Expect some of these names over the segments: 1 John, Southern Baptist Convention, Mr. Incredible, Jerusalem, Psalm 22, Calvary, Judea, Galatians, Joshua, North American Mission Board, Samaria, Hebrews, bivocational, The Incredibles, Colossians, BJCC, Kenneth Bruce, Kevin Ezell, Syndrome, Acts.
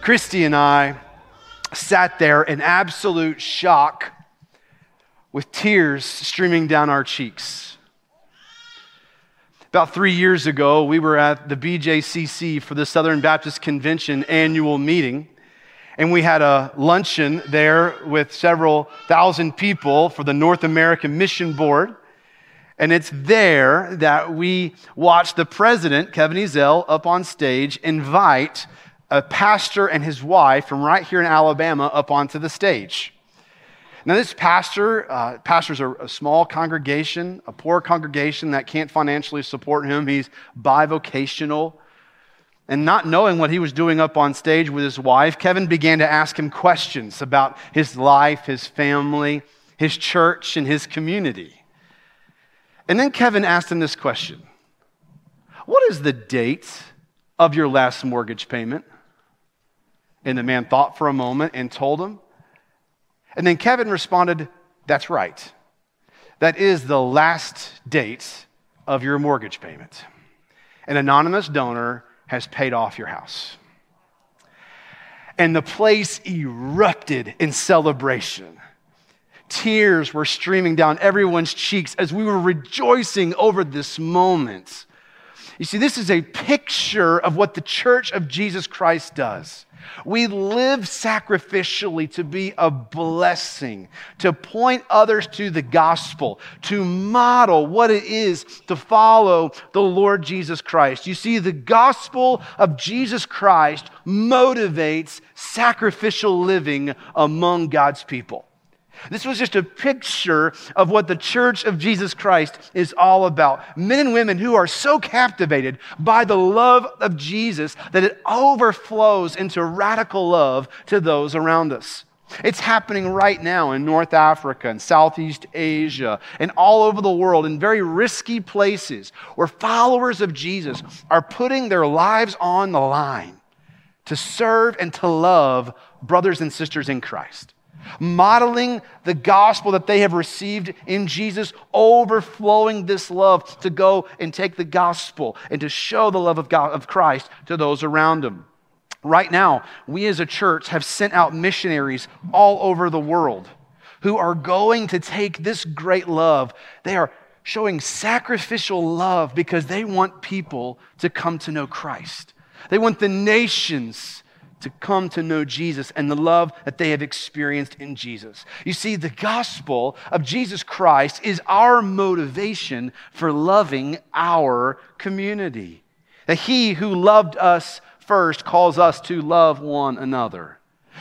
Christy and I sat there in absolute shock with tears streaming down our cheeks. About 3 years ago, we were at the BJCC for the Southern Baptist Convention annual meeting, and we had a luncheon there with several thousand people for the North American Mission Board. And it's there that we watched the president, Kevin Ezell, up on stage invite a pastor and his wife from right here in Alabama up onto the stage. Now this pastor, pastors are a small congregation, a poor congregation that can't financially support him. He's bivocational. And not knowing what he was doing up on stage with his wife, Kevin began to ask him questions about his life, his family, his church, and his community. And then Kevin asked him this question: "What is the date of your last mortgage payment?" And the man thought for a moment and told him. And then Kevin responded, "That's right. That is the last date of your mortgage payment. An anonymous donor has paid off your house." And the place erupted in celebration. Tears were streaming down everyone's cheeks as we were rejoicing over this moment. You see, this is a picture of what the Church of Jesus Christ does. We live sacrificially to be a blessing, to point others to the gospel, to model what it is to follow the Lord Jesus Christ. You see, the gospel of Jesus Christ motivates sacrificial living among God's people. This was just a picture of what the Church of Jesus Christ is all about. Men and women who are so captivated by the love of Jesus that it overflows into radical love to those around us. It's happening right now in North Africa and Southeast Asia and all over the world in very risky places where followers of Jesus are putting their lives on the line to serve and to love brothers and sisters in Christ, modeling the gospel that they have received in Jesus, overflowing this love to go and take the gospel and to show the love of God, of Christ, to those around them. Right now, we as a church have sent out missionaries all over the world who are going to take this great love. They are showing sacrificial love because they want people to come to know Christ. They want the nations to come to know Jesus and the love that they have experienced in Jesus. You see, the gospel of Jesus Christ is our motivation for loving our community. That he who loved us first calls us to love one another.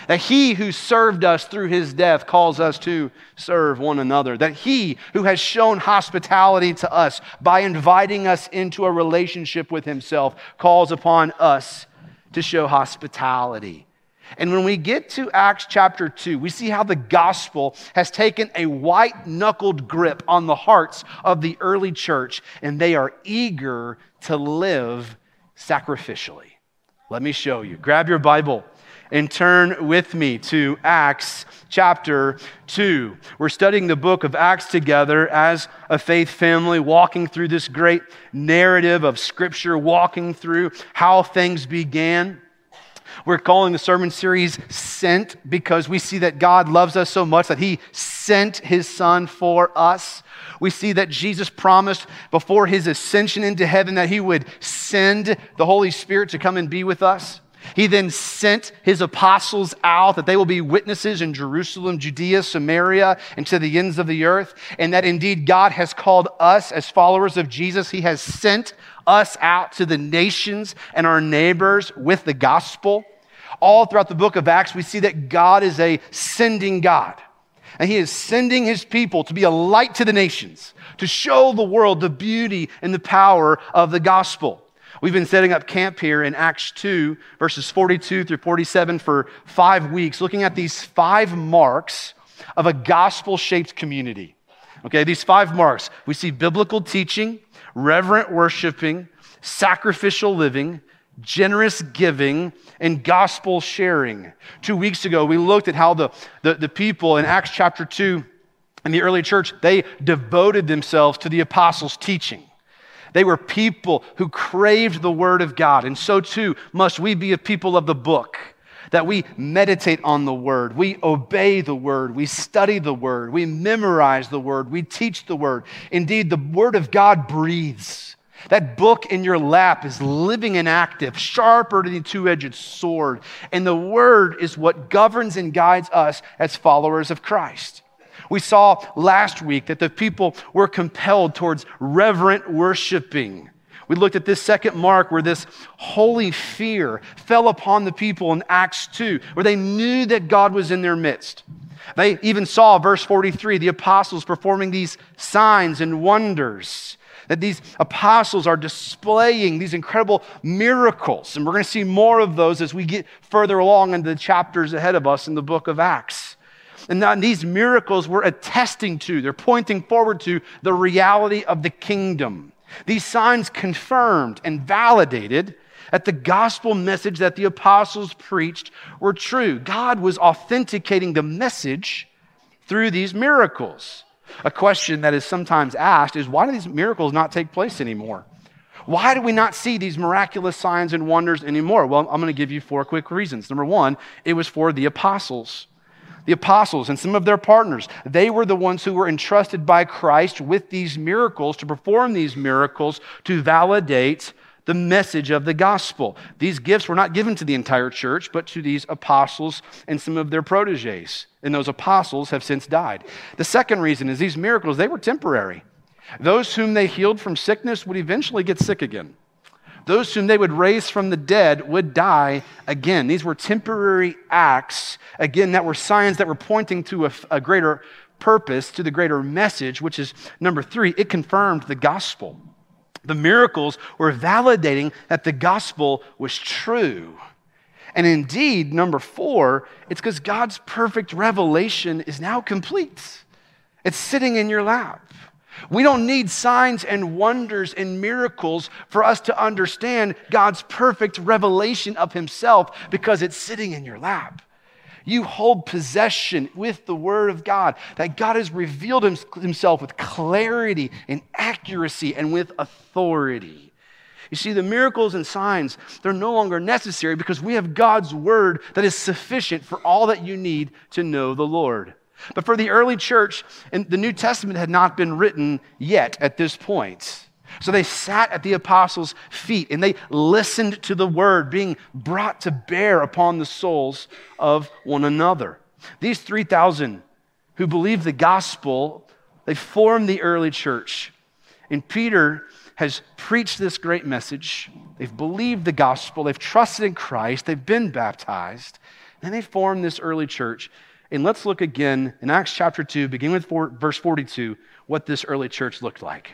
That he who served us through his death calls us to serve one another. That he who has shown hospitality to us by inviting us into a relationship with himself calls upon us to show hospitality. And when we get to Acts chapter 2, we see how the gospel has taken a white-knuckled grip on the hearts of the early church, and they are eager to live sacrificially. Let me show you. Grab your Bible and turn with me to Acts chapter 2. We're studying the book of Acts together as a faith family, walking through this great narrative of Scripture, walking through how things began. We're calling the sermon series Sent because we see that God loves us so much that he sent his Son for us. We see that Jesus promised before his ascension into heaven that he would send the Holy Spirit to come and be with us. He then sent his apostles out that they will be witnesses in Jerusalem, Judea, Samaria, and to the ends of the earth, and that indeed God has called us as followers of Jesus. He has sent us out to the nations and our neighbors with the gospel. All throughout the book of Acts, we see that God is a sending God, and he is sending his people to be a light to the nations, to show the world the beauty and the power of the gospel. We've been setting up camp here in Acts 2, verses 42 through 47 for 5 weeks, looking at these 5 marks of a gospel-shaped community. Okay, these 5 marks. We see biblical teaching, reverent worshiping, sacrificial living, generous giving, and gospel sharing. 2 weeks ago, we looked at how the people in Acts chapter 2 in the early church, they devoted themselves to the apostles' teaching. They were people who craved the word of God, and so too must we be a people of the book, that we meditate on the word, we obey the word, we study the word, we memorize the word, we teach the word. Indeed, the word of God breathes. That book in your lap is living and active, sharper than a two-edged sword. And the word is what governs and guides us as followers of Christ. We saw last week that the people were compelled towards reverent worshiping. We looked at this second mark where this holy fear fell upon the people in Acts 2, where they knew that God was in their midst. They even saw, verse 43, the apostles performing these signs and wonders, that these apostles are displaying these incredible miracles. And we're going to see more of those as we get further along into the chapters ahead of us in the book of Acts. And these miracles were attesting to, they're pointing forward to the reality of the kingdom. These signs confirmed and validated that the gospel message that the apostles preached were true. God was authenticating the message through these miracles. A question that is sometimes asked is, why do these miracles not take place anymore? Why do we not see these miraculous signs and wonders anymore? Well, I'm going to give you four quick reasons. Number one, it was for the apostles. The apostles and some of their partners, they were the ones who were entrusted by Christ with these miracles, to perform these miracles, to validate the message of the gospel. These gifts were not given to the entire church, but to these apostles and some of their proteges. And those apostles have since died. The second reason is these miracles, they were temporary. Those whom they healed from sickness would eventually get sick again. Those whom they would raise from the dead would die again. These were temporary acts, again, that were signs that were pointing to a greater purpose, to the greater message, which is number three, it confirmed the gospel. The miracles were validating that the gospel was true. And indeed, number four, it's because God's perfect revelation is now complete. It's sitting in your lap. We don't need signs and wonders and miracles for us to understand God's perfect revelation of himself, because it's sitting in your lap. You hold possession with the word of God, that God has revealed himself with clarity and accuracy and with authority. You see, the miracles and signs, they're no longer necessary because we have God's word that is sufficient for all that you need to know the Lord. But for the early church, and the New Testament had not been written yet at this point. So they sat at the apostles' feet and they listened to the word being brought to bear upon the souls of one another. These 3,000 who believed the gospel, they formed the early church. And Peter has preached this great message. They've believed the gospel. They've trusted in Christ. They've been baptized. And they formed this early church. And let's look again in Acts chapter 2, beginning with verse 42, what this early church looked like.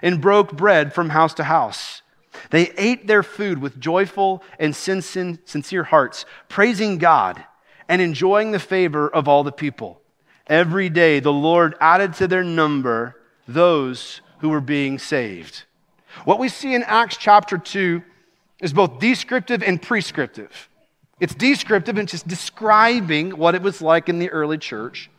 and broke bread from house to house. They ate their food with joyful and sincere hearts, praising God and enjoying the favor of all the people. Every day the Lord added to their number those who were being saved. What we see in Acts chapter 2 is both descriptive and prescriptive. It's descriptive and just describing what it was like in the early church.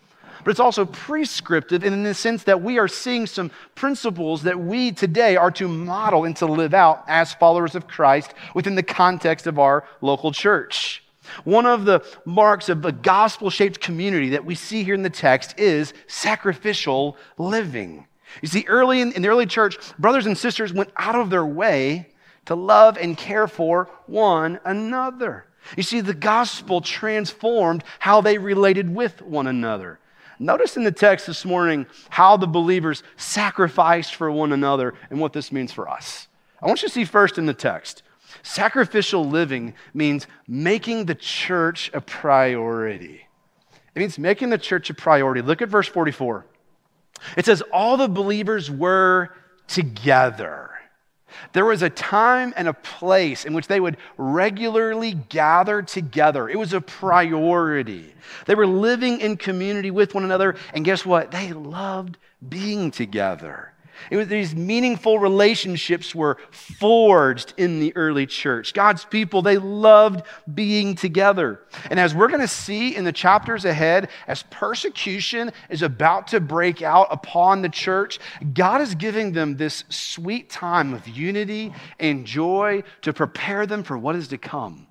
But it's also prescriptive in the sense that we are seeing some principles that we today are to model and to live out as followers of Christ within the context of our local church. One of the marks of a gospel-shaped community that we see here in the text is sacrificial living. You see, early in the early church, brothers and sisters went out of their way to love and care for one another. You see, the gospel transformed how they related with one another. Notice in the text this morning how the believers sacrificed for one another and what this means for us. I want you to see first in the text, sacrificial living means making the church a priority. It means making the church a priority. Look at verse 44. It says, all the believers were together. There was a time and a place in which they would regularly gather together. It was a priority. They were living in community with one another, and guess what? They loved being together. It was these meaningful relationships were forged in the early church. God's people, they loved being together. And as we're going to see in the chapters ahead, as persecution is about to break out upon the church, God is giving them this sweet time of unity and joy to prepare them for what is to come.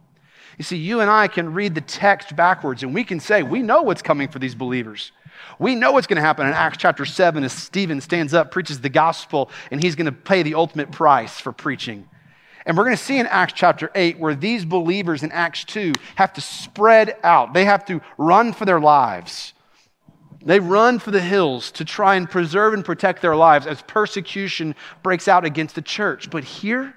You see, you and I can read the text backwards, and we can say, we know what's coming for these believers. We know what's going to happen in Acts chapter 7 as Stephen stands up, preaches the gospel, and he's going to pay the ultimate price for preaching. And we're going to see in Acts chapter 8 where these believers in Acts 2 have to spread out. They have to run for their lives. They run for the hills to try and preserve and protect their lives as persecution breaks out against the church. But here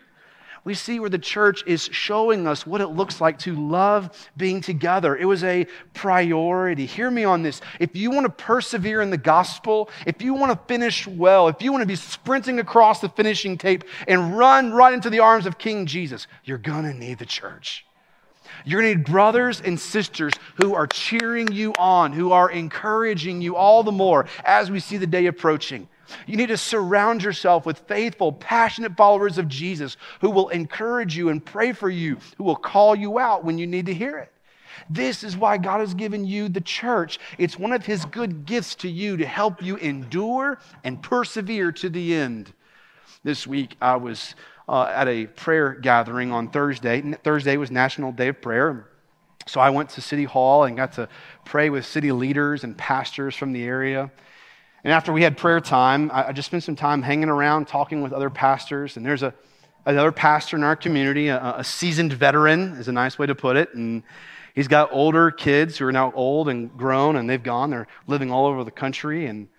we see where the church is showing us what it looks like to love being together. It was a priority. Hear me on this. If you want to persevere in the gospel, if you want to finish well, if you want to be sprinting across the finishing tape and run right into the arms of King Jesus, you're going to need the church. You're going to need brothers and sisters who are cheering you on, who are encouraging you all the more as we see the day approaching. You need to surround yourself with faithful, passionate followers of Jesus who will encourage you and pray for you, who will call you out when you need to hear it. This is why God has given you the church. It's one of His good gifts to you to help you endure and persevere to the end. This week I was at a prayer gathering on Thursday. Thursday was National Day of Prayer. So I went to City Hall and got to pray with city leaders and pastors from the area. And after we had prayer time, I just spent some time hanging around, talking with other pastors. And there's another pastor in our community, a seasoned veteran is a nice way to put it. And he's got older kids who are now old and grown, and they've gone. They're living all over the country, and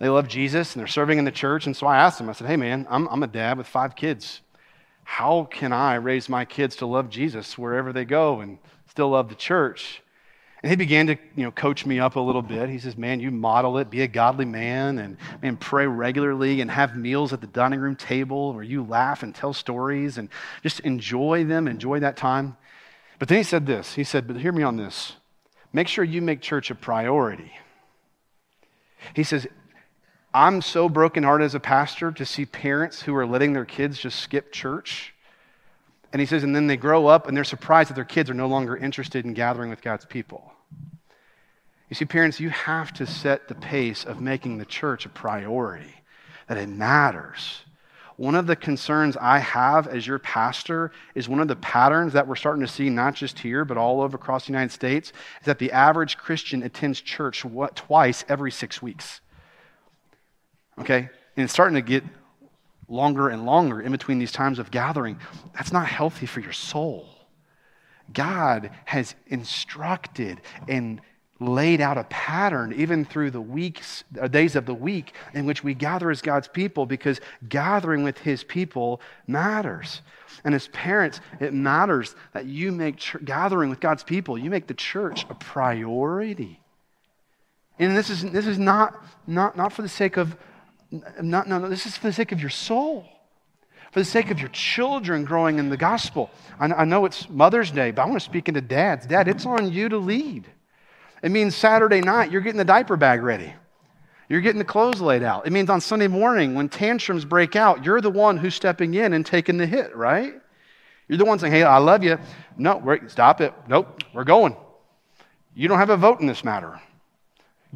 they love Jesus, and they're serving in the church. And so I asked him, I said, hey, man, I'm a dad with 5 kids. How can I raise my kids to love Jesus wherever they go and still love the church? And he began to, coach me up a little bit. He says, man, you model it, be a godly man, and pray regularly and have meals at the dining room table where you laugh and tell stories and just enjoy them, enjoy that time. But then he said this. He said, but hear me on this. Make sure you make church a priority. He says, I'm so brokenhearted as a pastor to see parents who are letting their kids just skip church. And he says, and then they grow up and they're surprised that their kids are no longer interested in gathering with God's people. You see, parents, you have to set the pace of making the church a priority, that it matters. One of the concerns I have as your pastor is one of the patterns that we're starting to see not just here, but all over across the United States, is that the average Christian attends church twice every 6 weeks. Okay? And it's starting to get longer and longer in between these times of gathering. That's not healthy for your soul. God has instructed and laid out a pattern even through the weeks, days of the week in which we gather as God's people, because gathering with His people matters. And as parents, it matters that you make gathering with God's people, you make the church a priority. And this is not for the sake of this is for the sake of your soul, for the sake of your children growing in the gospel. I know it's Mother's Day, but I want to speak into dads. Dad, it's on you to lead. It means Saturday night, you're getting the diaper bag ready. You're getting the clothes laid out. It means on Sunday morning, when tantrums break out, you're the one who's stepping in and taking the hit, right? You're the one saying, hey, I love you. No, stop it. Nope, we're going. You don't have a vote in this matter.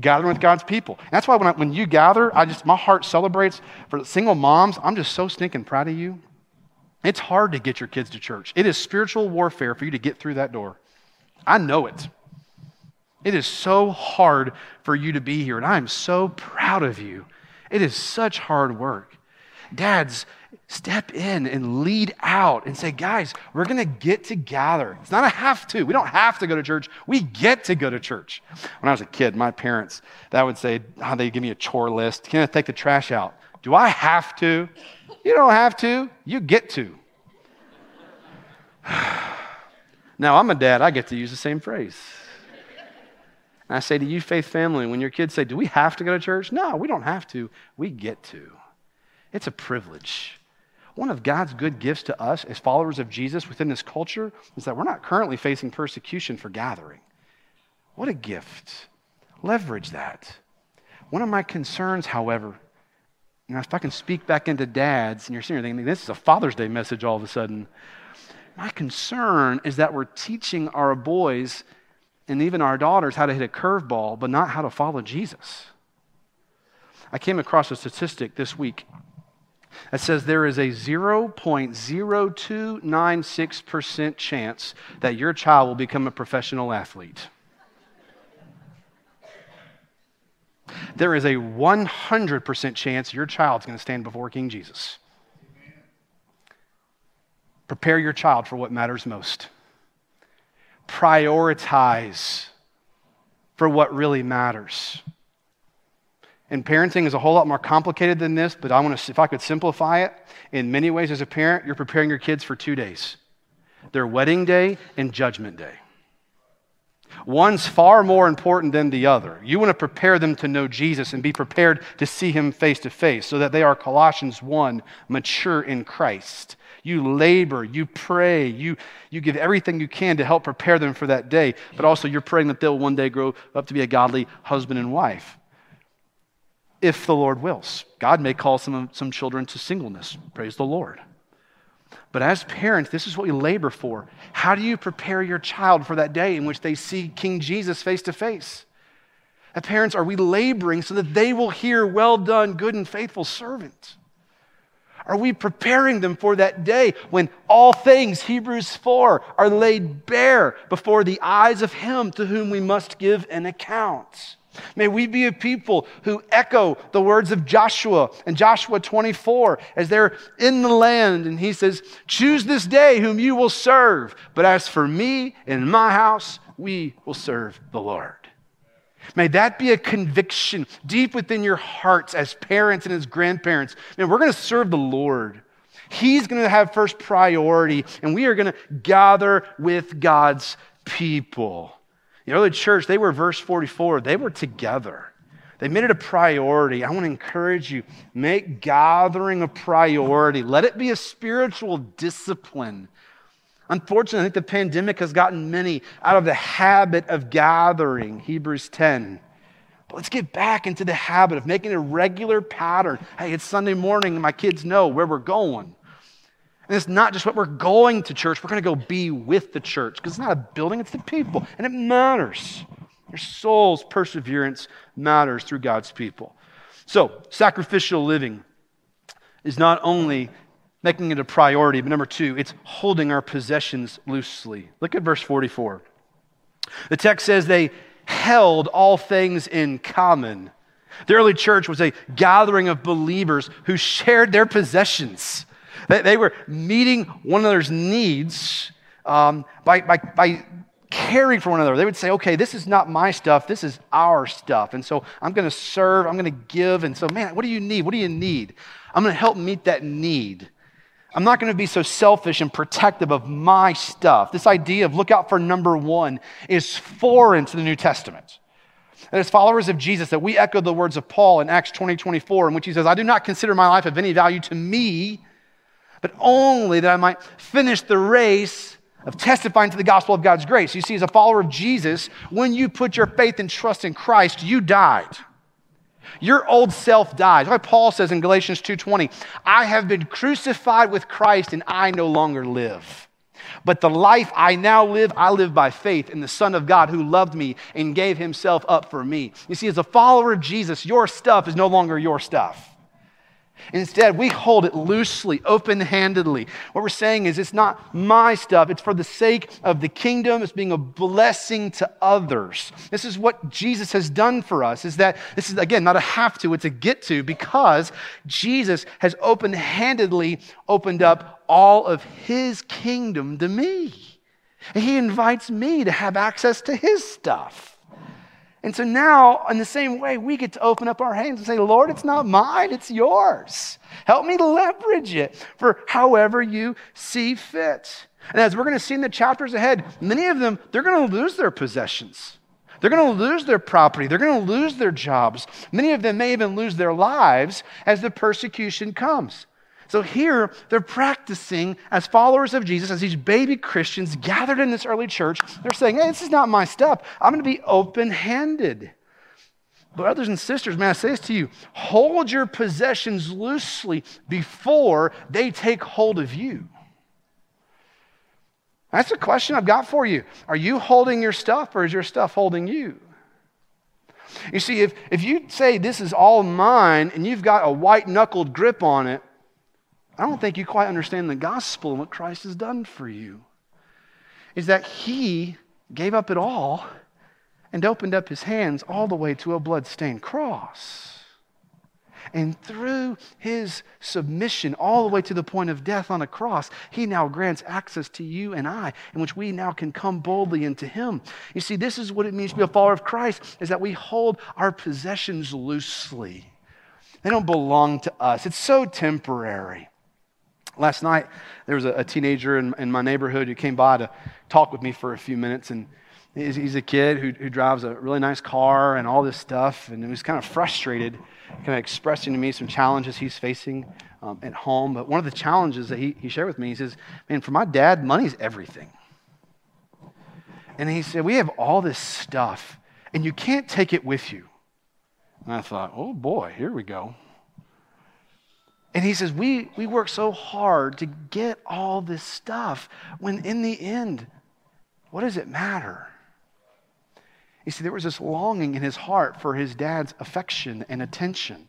Gathering with God's people. And that's why when you gather, my heart celebrates. For single moms, I'm just so stinking proud of you. It's hard to get your kids to church. It is spiritual warfare for you to get through that door. I know it. It is so hard for you to be here, and I am so proud of you. It is such hard work. Dads, step in and lead out and say, guys, we're going to get to gather. It's not a have to. We don't have to go to church. We get to go to church. When I was a kid, my parents, that would say, they'd give me a chore list. Can I take the trash out? Do I have to? You don't have to. You get to. Now, I'm a dad. I get to use the same phrase. And I say to you, faith family, when your kids say, do we have to go to church? No, we don't have to. We get to. It's a privilege. One of God's good gifts to us as followers of Jesus within this culture is that we're not currently facing persecution for gathering. What a gift. Leverage that. One of my concerns, however, and if I can speak back into dads, and you're sitting there thinking, this is a Father's Day message all of a sudden. My concern is that we're teaching our boys and even our daughters how to hit a curveball, but not how to follow Jesus. I came across a statistic this week that says there is a 0.0296% chance that your child will become a professional athlete. There is a 100% chance your child's going to stand before King Jesus. Prepare your child for what matters most. Prioritize for what really matters. And parenting is a whole lot more complicated than this, but I want to, if I could simplify it, in many ways as a parent, you're preparing your kids for 2 days. Their wedding day and judgment day. One's far more important than the other. You want to prepare them to know Jesus and be prepared to see him face to face so that they are, Colossians 1, mature in Christ. You labor, you pray, you give everything you can to help prepare them for that day, but also you're praying that they'll one day grow up to be a godly husband and wife. If the Lord wills. God may call some children to singleness. Praise the Lord. But as parents, this is what we labor for. How do you prepare your child for that day in which they see King Jesus face to face? As parents, are we laboring so that they will hear, well done, good and faithful servant? Are we preparing them for that day when all things, Hebrews 4, are laid bare before the eyes of him to whom we must give an account? May we be a people who echo the words of Joshua and Joshua 24 as they're in the land and he says, choose this day whom you will serve, but as for me and my house, we will serve the Lord. May that be a conviction deep within your hearts as parents and as grandparents. Man, we're going to serve the Lord. He's going to have first priority and we are going to gather with God's people. The early church, they were verse 44. They were together. They made it a priority. I want to encourage you, make gathering a priority. Let it be a spiritual discipline. Unfortunately, I think the pandemic has gotten many out of the habit of gathering, Hebrews 10. But let's get back into the habit of making a regular pattern. Hey, it's Sunday morning and my kids know where we're going. And it's not just what we're going to church, we're going to go be with the church because it's not a building, it's the people. And it matters. Your soul's perseverance matters through God's people. So, sacrificial living is not only making it a priority, but number two, it's holding our possessions loosely. Look at verse 44. The text says they held all things in common. The early church was a gathering of believers who shared their possessions. They were meeting one another's needs by caring for one another. They would say, okay, this is not my stuff. This is our stuff. And so I'm going to serve. I'm going to give. And so, man, what do you need? What do you need? I'm going to help meet that need. I'm not going to be so selfish and protective of my stuff. This idea of look out for number one is foreign to the New Testament. And as followers of Jesus, that we echo the words of Paul in Acts 20:24, in which he says, I do not consider my life of any value to me, but only that I might finish the race of testifying to the gospel of God's grace. You see, as a follower of Jesus, when you put your faith and trust in Christ, you died. Your old self died. That's why Paul says in Galatians 2:20, I have been crucified with Christ and I no longer live. But the life I now live, I live by faith in the Son of God who loved me and gave himself up for me. You see, as a follower of Jesus, your stuff is no longer your stuff. Instead, we hold it loosely, open-handedly. What we're saying is it's not my stuff. It's for the sake of the kingdom. It's being a blessing to others. This is what Jesus has done for us, is that this is, again, not a have to, it's a get to, because Jesus has open-handedly opened up all of his kingdom to me. And he invites me to have access to his stuff. And so now, in the same way, we get to open up our hands and say, Lord, it's not mine, it's yours. Help me leverage it for however you see fit. And as we're going to see in the chapters ahead, many of them, they're going to lose their possessions. They're going to lose their property. They're going to lose their jobs. Many of them may even lose their lives as the persecution comes. So here, they're practicing as followers of Jesus, as these baby Christians gathered in this early church. They're saying, hey, this is not my stuff. I'm going to be open-handed. Brothers and sisters, may I say this to you? Hold your possessions loosely before they take hold of you. That's a question I've got for you. Are you holding your stuff, or is your stuff holding you? You see, if you say this is all mine and you've got a white-knuckled grip on it, I don't think you quite understand the gospel and what Christ has done for you. Is that he gave up it all and opened up his hands all the way to a blood-stained cross. And through his submission all the way to the point of death on a cross, he now grants access to you and I, in which we now can come boldly into him. You see, this is what it means to be a follower of Christ, is that we hold our possessions loosely. They don't belong to us. It's so temporary. Last night, there was a teenager in my neighborhood who came by to talk with me for a few minutes, and he's a kid who drives a really nice car and all this stuff, and he was kind of frustrated, kind of expressing to me some challenges he's facing at home. But one of the challenges that he shared with me, he says, man, for my dad, money's everything. And he said, we have all this stuff, and you can't take it with you. And I thought, oh boy, here we go. And he says, we work so hard to get all this stuff, when in the end, what does it matter? You see, there was this longing in his heart for his dad's affection and attention.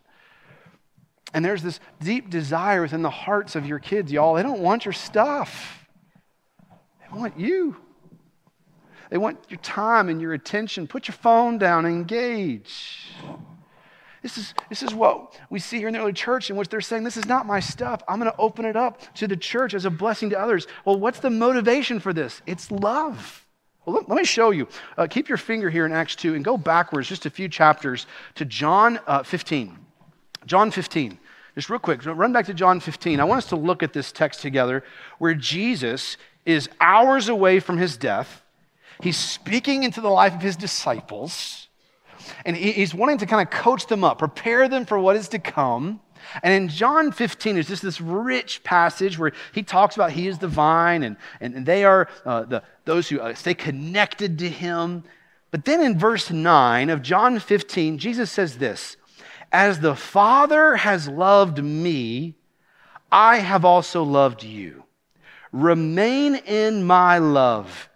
And there's this deep desire within the hearts of your kids, y'all. They don't want your stuff. They want you. They want your time and your attention. Put your phone down, engage. This is what we see here in the early church, in which they're saying, this is not my stuff. I'm going to open it up to the church as a blessing to others. Well, what's the motivation for this? It's love. Well, let me show you. Keep your finger here in Acts 2 and go backwards just a few chapters to John 15. John 15. Just real quick, run back to John 15. I want us to look at this text together where Jesus is hours away from his death. He's speaking into the life of his disciples, and he's wanting to kind of coach them up, prepare them for what is to come. And in John 15, there's just this rich passage where he talks about he is the vine, and they are those who stay connected to him. But then in verse 9 of John 15, Jesus says this, "As the Father has loved me, I have also loved you. Remain in my love."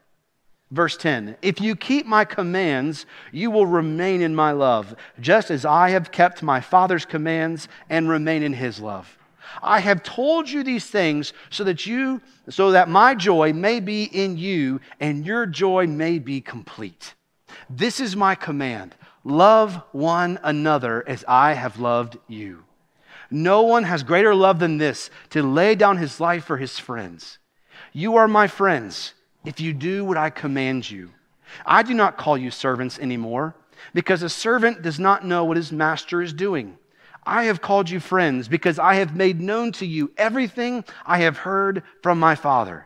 Verse 10, "If you keep my commands, you will remain in my love, just as I have kept my Father's commands and remain in his love. I have told you these things so that my joy may be in you and your joy may be complete. This is my command: love one another as I have loved you. No one has greater love than this, to lay down his life for his friends. You are my friends if you do what I command you. I do not call you servants anymore, because a servant does not know what his master is doing. I have called you friends, because I have made known to you everything I have heard from my Father.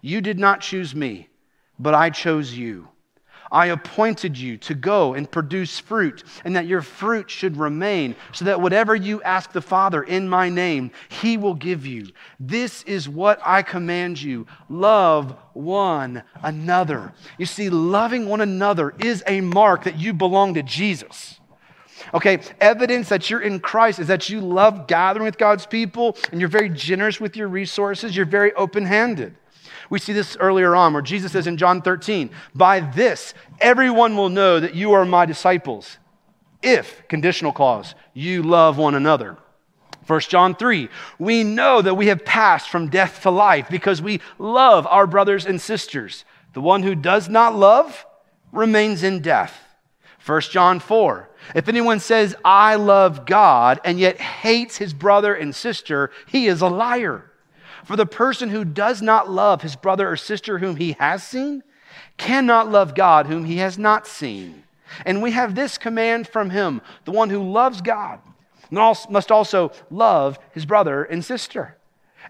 You did not choose me, but I chose you. I appointed you to go and produce fruit, and that your fruit should remain, so that whatever you ask the Father in my name, he will give you. This is what I command you: love one another." You see, loving one another is a mark that you belong to Jesus. Okay, evidence that you're in Christ is that you love gathering with God's people, and you're very generous with your resources. You're very open-handed. We see this earlier on where Jesus says in John 13, "By this, everyone will know that you are my disciples, if," conditional clause, "you love one another." 1 John 3, "We know that we have passed from death to life because we love our brothers and sisters. The one who does not love remains in death." 1 John 4, "If anyone says, 'I love God,' and yet hates his brother and sister, he is a liar. For the person who does not love his brother or sister whom he has seen cannot love God whom he has not seen. And we have this command from him: the one who loves God must also love his brother and sister."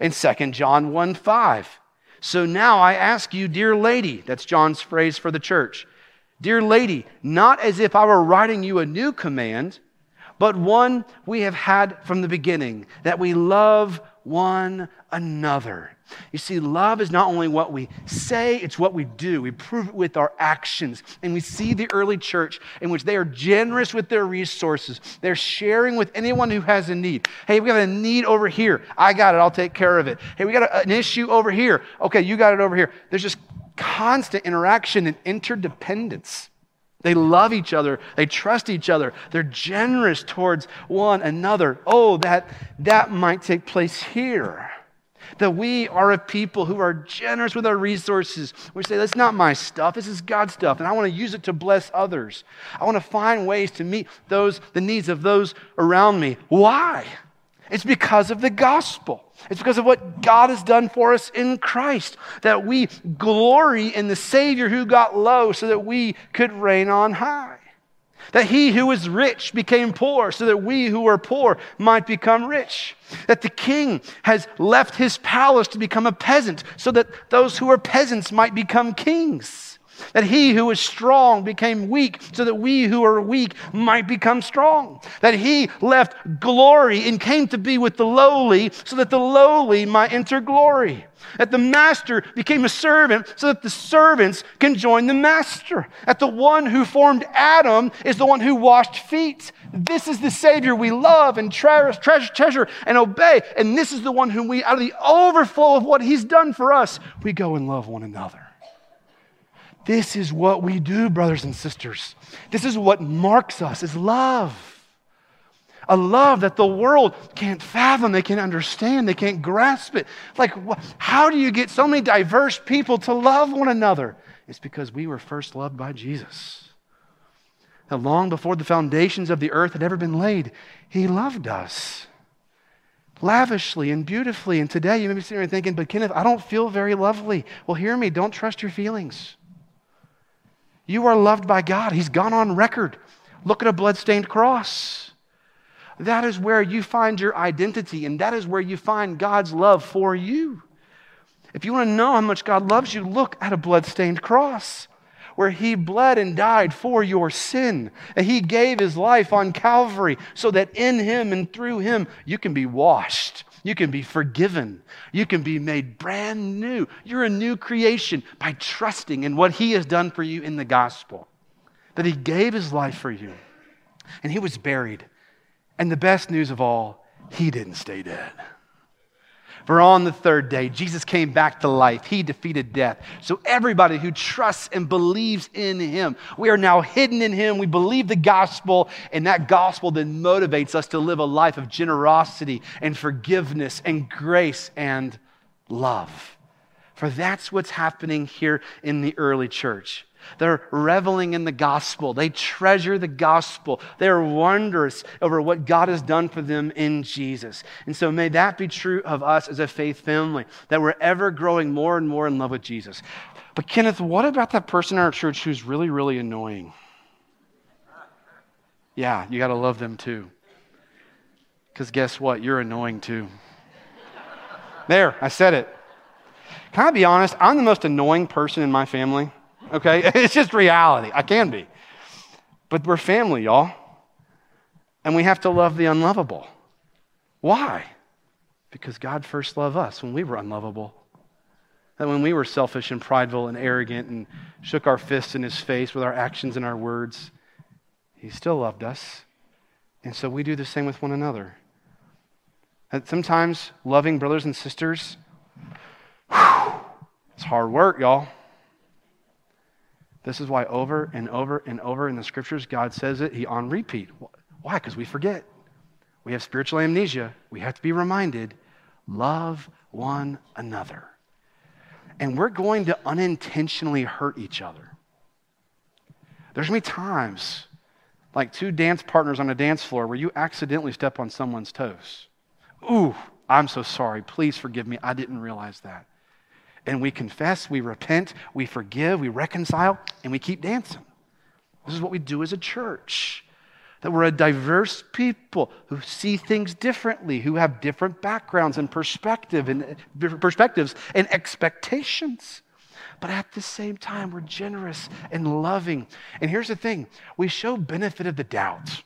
In 2 John 1:5, "So now I ask you, dear lady," that's John's phrase for the church, "dear lady, not as if I were writing you a new command, but one we have had from the beginning, that we love one another. You see, love is not only what we say, it's what we do. We prove it with our actions. And we see the early church in which they are generous with their resources. They're sharing with anyone who has a need. Hey, we got a need over here. I got it. I'll take care of it. Hey, we got an issue over here. Okay, you got it over here. There's just constant interaction and interdependence. They love each other. They trust each other. They're generous towards one another. Oh, that might take place here. That we are a people who are generous with our resources. We say, that's not my stuff. This is God's stuff, and I want to use it to bless others. I want to find ways to meet the needs of those around me. Why? It's because of the gospel. It's because of what God has done for us in Christ, that we glory in the Savior who got low so that we could reign on high. That he who is rich became poor so that we who are poor might become rich. That the king has left his palace to become a peasant so that those who are peasants might become kings. That he who is strong became weak so that we who are weak might become strong. That he left glory and came to be with the lowly so that the lowly might enter glory. That the master became a servant so that the servants can join the master. That the one who formed Adam is the one who washed feet. This is the Savior we love and treasure and obey. And this is the one whom we, out of the overflow of what he's done for us, we go and love one another. This is what we do, brothers and sisters. This is what marks us, is love. A love that the world can't fathom, they can't understand, they can't grasp it. Like, how do you get so many diverse people to love one another? It's because we were first loved by Jesus. That long before the foundations of the earth had ever been laid, he loved us lavishly and beautifully. And today you may be sitting there thinking, but Kenneth, I don't feel very lovely. Well, hear me, don't trust your feelings. You are loved by God. He's gone on record. Look at a bloodstained cross. That is where you find your identity, and that is where you find God's love for you. If you want to know how much God loves you, look at a bloodstained cross where he bled and died for your sin. And he gave his life on Calvary so that in him and through him, you can be washed. You can be forgiven. You can be made brand new. You're a new creation by trusting in what he has done for you in the gospel. That he gave his life for you. And he was buried. And the best news of all, he didn't stay dead. For on the third day, Jesus came back to life. He defeated death. So everybody who trusts and believes in him, we are now hidden in him. We believe the gospel, and that gospel then motivates us to live a life of generosity and forgiveness and grace and love. For that's what's happening here in the early church. They're reveling in the gospel. They treasure the gospel. They're wondrous over what God has done for them in Jesus. And so may that be true of us as a faith family, that we're ever growing more and more in love with Jesus. But Kenneth, what about that person in our church who's really, really annoying? Yeah, you got to love them too. Because guess what? You're annoying too. There, I said it. Can I be honest? I'm the most annoying person in my family. Okay, it's just reality. I can be. But we're family, y'all. And we have to love the unlovable. Why? Because God first loved us when we were unlovable. And when we were selfish and prideful and arrogant and shook our fists in his face with our actions and our words, he still loved us. And so we do the same with one another. And sometimes loving brothers and sisters, it's hard work, y'all. This is why over and over and over in the scriptures, God says it, he on repeat. Why? Because we forget. We have spiritual amnesia. We have to be reminded, love one another. And we're going to unintentionally hurt each other. There's many times, like two dance partners on a dance floor, where you accidentally step on someone's toes. Ooh, I'm so sorry. Please forgive me. I didn't realize that. And we confess, we repent, we forgive, we reconcile, and we keep dancing. This is what we do as a church. That we're a diverse people who see things differently, who have different backgrounds and perspectives and expectations. But at the same time, we're generous and loving. And here's the thing, we show benefit of the doubt.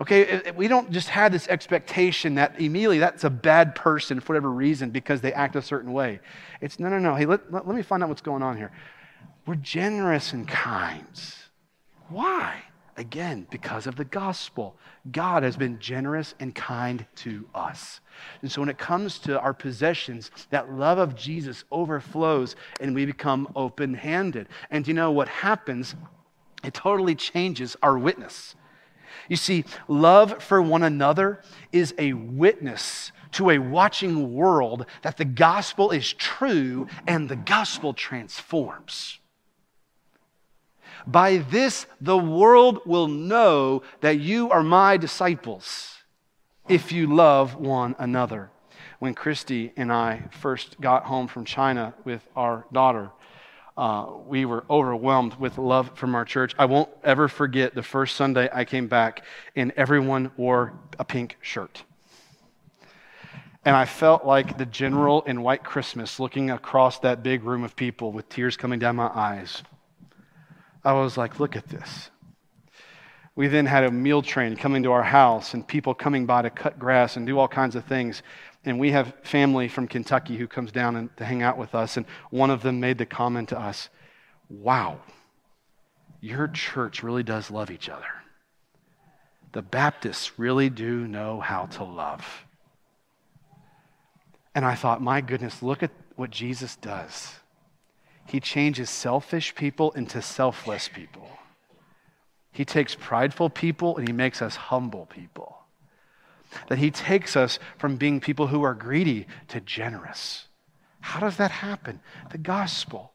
Okay, we don't just have this expectation that immediately that's a bad person for whatever reason because they act a certain way. It's no. Hey, let me find out what's going on here. We're generous and kind. Why? Again, because of the gospel. God has been generous and kind to us. And so when it comes to our possessions, that love of Jesus overflows and we become open-handed. And you know what happens? It totally changes our witness. You see, love for one another is a witness to a watching world that the gospel is true and the gospel transforms. By this, the world will know that you are my disciples if you love one another. When Christy and I first got home from China with our daughter, we were overwhelmed with love from our church. I won't ever forget the first Sunday I came back and everyone wore a pink shirt. And I felt like the general in White Christmas looking across that big room of people with tears coming down my eyes. I was like, look at this. We then had a meal train coming to our house and people coming by to cut grass and do all kinds of things. And we have family from Kentucky who comes down and to hang out with us. And one of them made the comment to us, wow, your church really does love each other. The Baptists really do know how to love. And I thought, my goodness, look at what Jesus does. He changes selfish people into selfless people. He takes prideful people and he makes us humble people. That he takes us from being people who are greedy to generous. How does that happen? The gospel.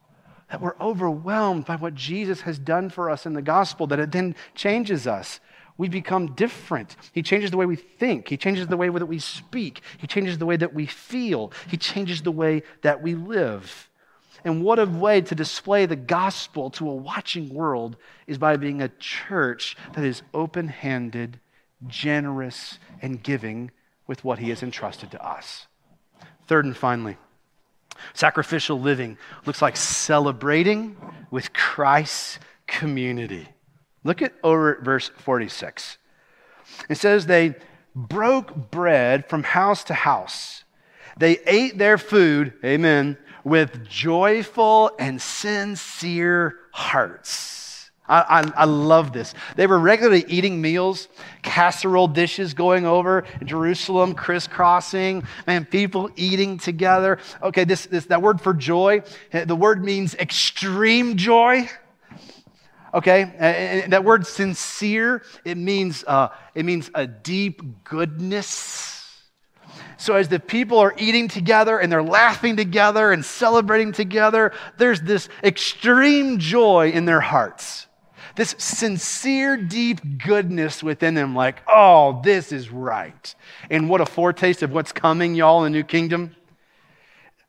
That we're overwhelmed by what Jesus has done for us in the gospel, that it then changes us. We become different. He changes the way we think. He changes the way that we speak. He changes the way that we feel. He changes the way that we live. And what a way to display the gospel to a watching world is by being a church that is open-handed, generous, and giving with what he has entrusted to us. Third and finally, sacrificial living looks like celebrating with Christ's community. Look at over at verse 46. It says they broke bread from house to house. They ate their food, amen, with joyful and sincere hearts. I love this. They were regularly eating meals, casserole dishes going over in Jerusalem, crisscrossing, and people eating together. Okay, that word for joy, the word means extreme joy. Okay, and that word sincere, it means a deep goodness. So as the people are eating together and they're laughing together and celebrating together, there's this extreme joy in their hearts. This sincere, deep goodness within them, like, oh, this is right. And what a foretaste of what's coming, y'all, in the new kingdom.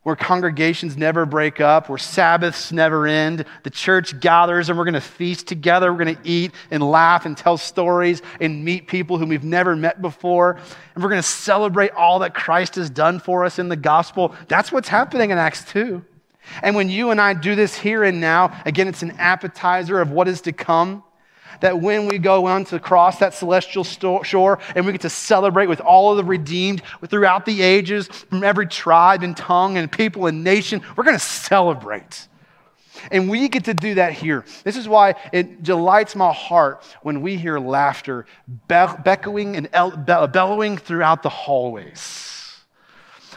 Where congregations never break up, where Sabbaths never end, the church gathers and we're going to feast together, we're going to eat and laugh and tell stories and meet people whom we've never met before, and we're going to celebrate all that Christ has done for us in the gospel. That's what's happening in Acts 2. And when you and I do this here and now, again, it's an appetizer of what is to come. That when we go on to cross that celestial shore and we get to celebrate with all of the redeemed throughout the ages, from every tribe and tongue and people and nation, we're going to celebrate. And we get to do that here. This is why it delights my heart when we hear laughter beckoning and bellowing throughout the hallways.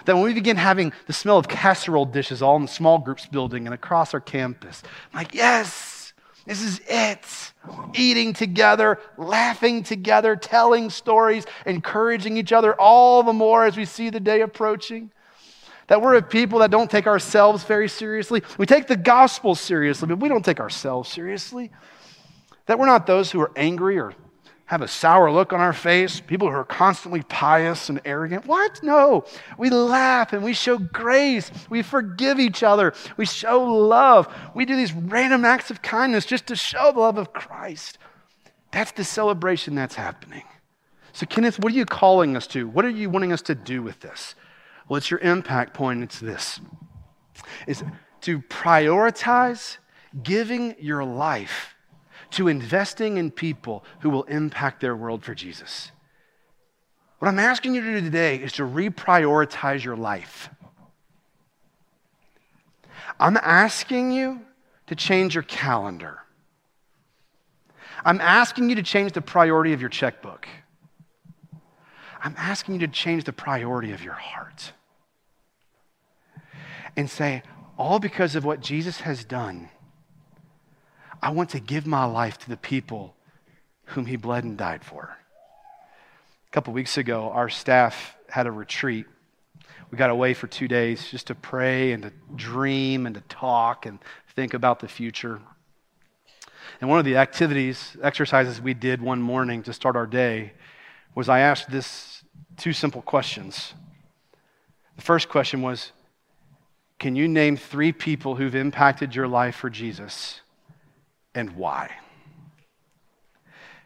That when we begin having the smell of casserole dishes all in the small groups building and across our campus, I'm like, yes! This is it. Eating together, laughing together, telling stories, encouraging each other all the more as we see the day approaching. That we're a people that don't take ourselves very seriously. We take the gospel seriously, but we don't take ourselves seriously. That we're not those who are angry or have a sour look on our face, people who are constantly pious and arrogant. What? No. We laugh and we show grace. We forgive each other. We show love. We do these random acts of kindness just to show the love of Christ. That's the celebration that's happening. So, Kenneth, what are you calling us to? What are you wanting us to do with this? Well, it's your impact point. It's this. It's to prioritize giving your life to investing in people who will impact their world for Jesus. What I'm asking you to do today is to reprioritize your life. I'm asking you to change your calendar. I'm asking you to change the priority of your checkbook. I'm asking you to change the priority of your heart. And say, all because of what Jesus has done, I want to give my life to the people whom he bled and died for. A couple weeks ago, our staff had a retreat. We got away for 2 days just to pray and to dream and to talk and think about the future. And one of the exercises we did one morning to start our day was I asked this two simple questions. The first question was, can you name three people who've impacted your life for Jesus and why?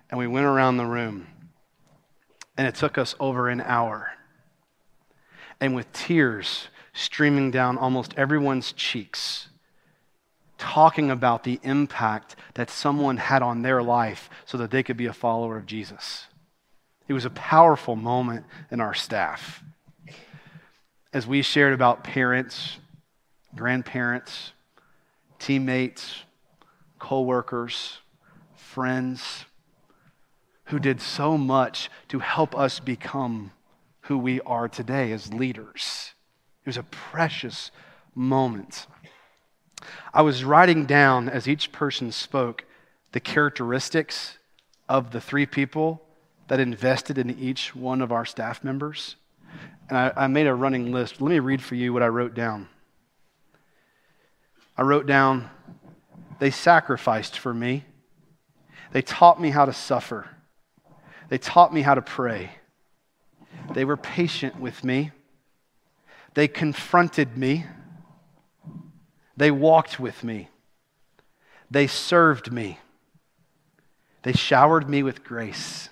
And we went around the room, and it took us over an hour. And with tears streaming down almost everyone's cheeks, talking about the impact that someone had on their life so that they could be a follower of Jesus. It was a powerful moment in our staff. As we shared about parents, grandparents, teammates, co-workers, friends, who did so much to help us become who we are today as leaders. It was a precious moment. I was writing down, as each person spoke, the characteristics of the three people that invested in each one of our staff members. And I made a running list. Let me read for you what I wrote down. I wrote down, they sacrificed for me. They taught me how to suffer. They taught me how to pray. They were patient with me. They confronted me. They walked with me. They served me. They showered me with grace.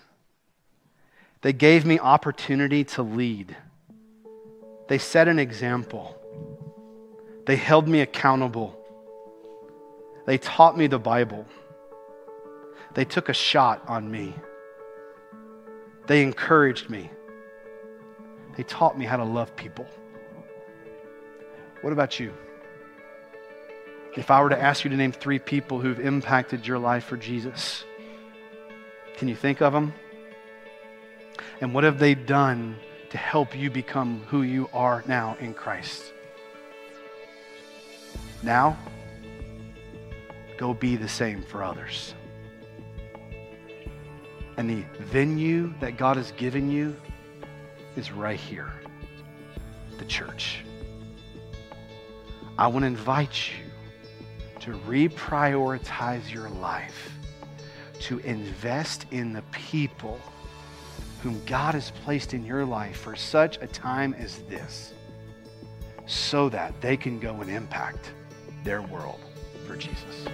They gave me opportunity to lead. They set an example. They held me accountable. They taught me the Bible. They took a shot on me. They encouraged me. They taught me how to love people. What about you? If I were to ask you to name three people who've impacted your life for Jesus, can you think of them? And what have they done to help you become who you are now in Christ? Now, go be the same for others. And the venue that God has given you is right here, the church. I want to invite you to reprioritize your life, to invest in the people whom God has placed in your life for such a time as this, so that they can go and impact their world for Jesus.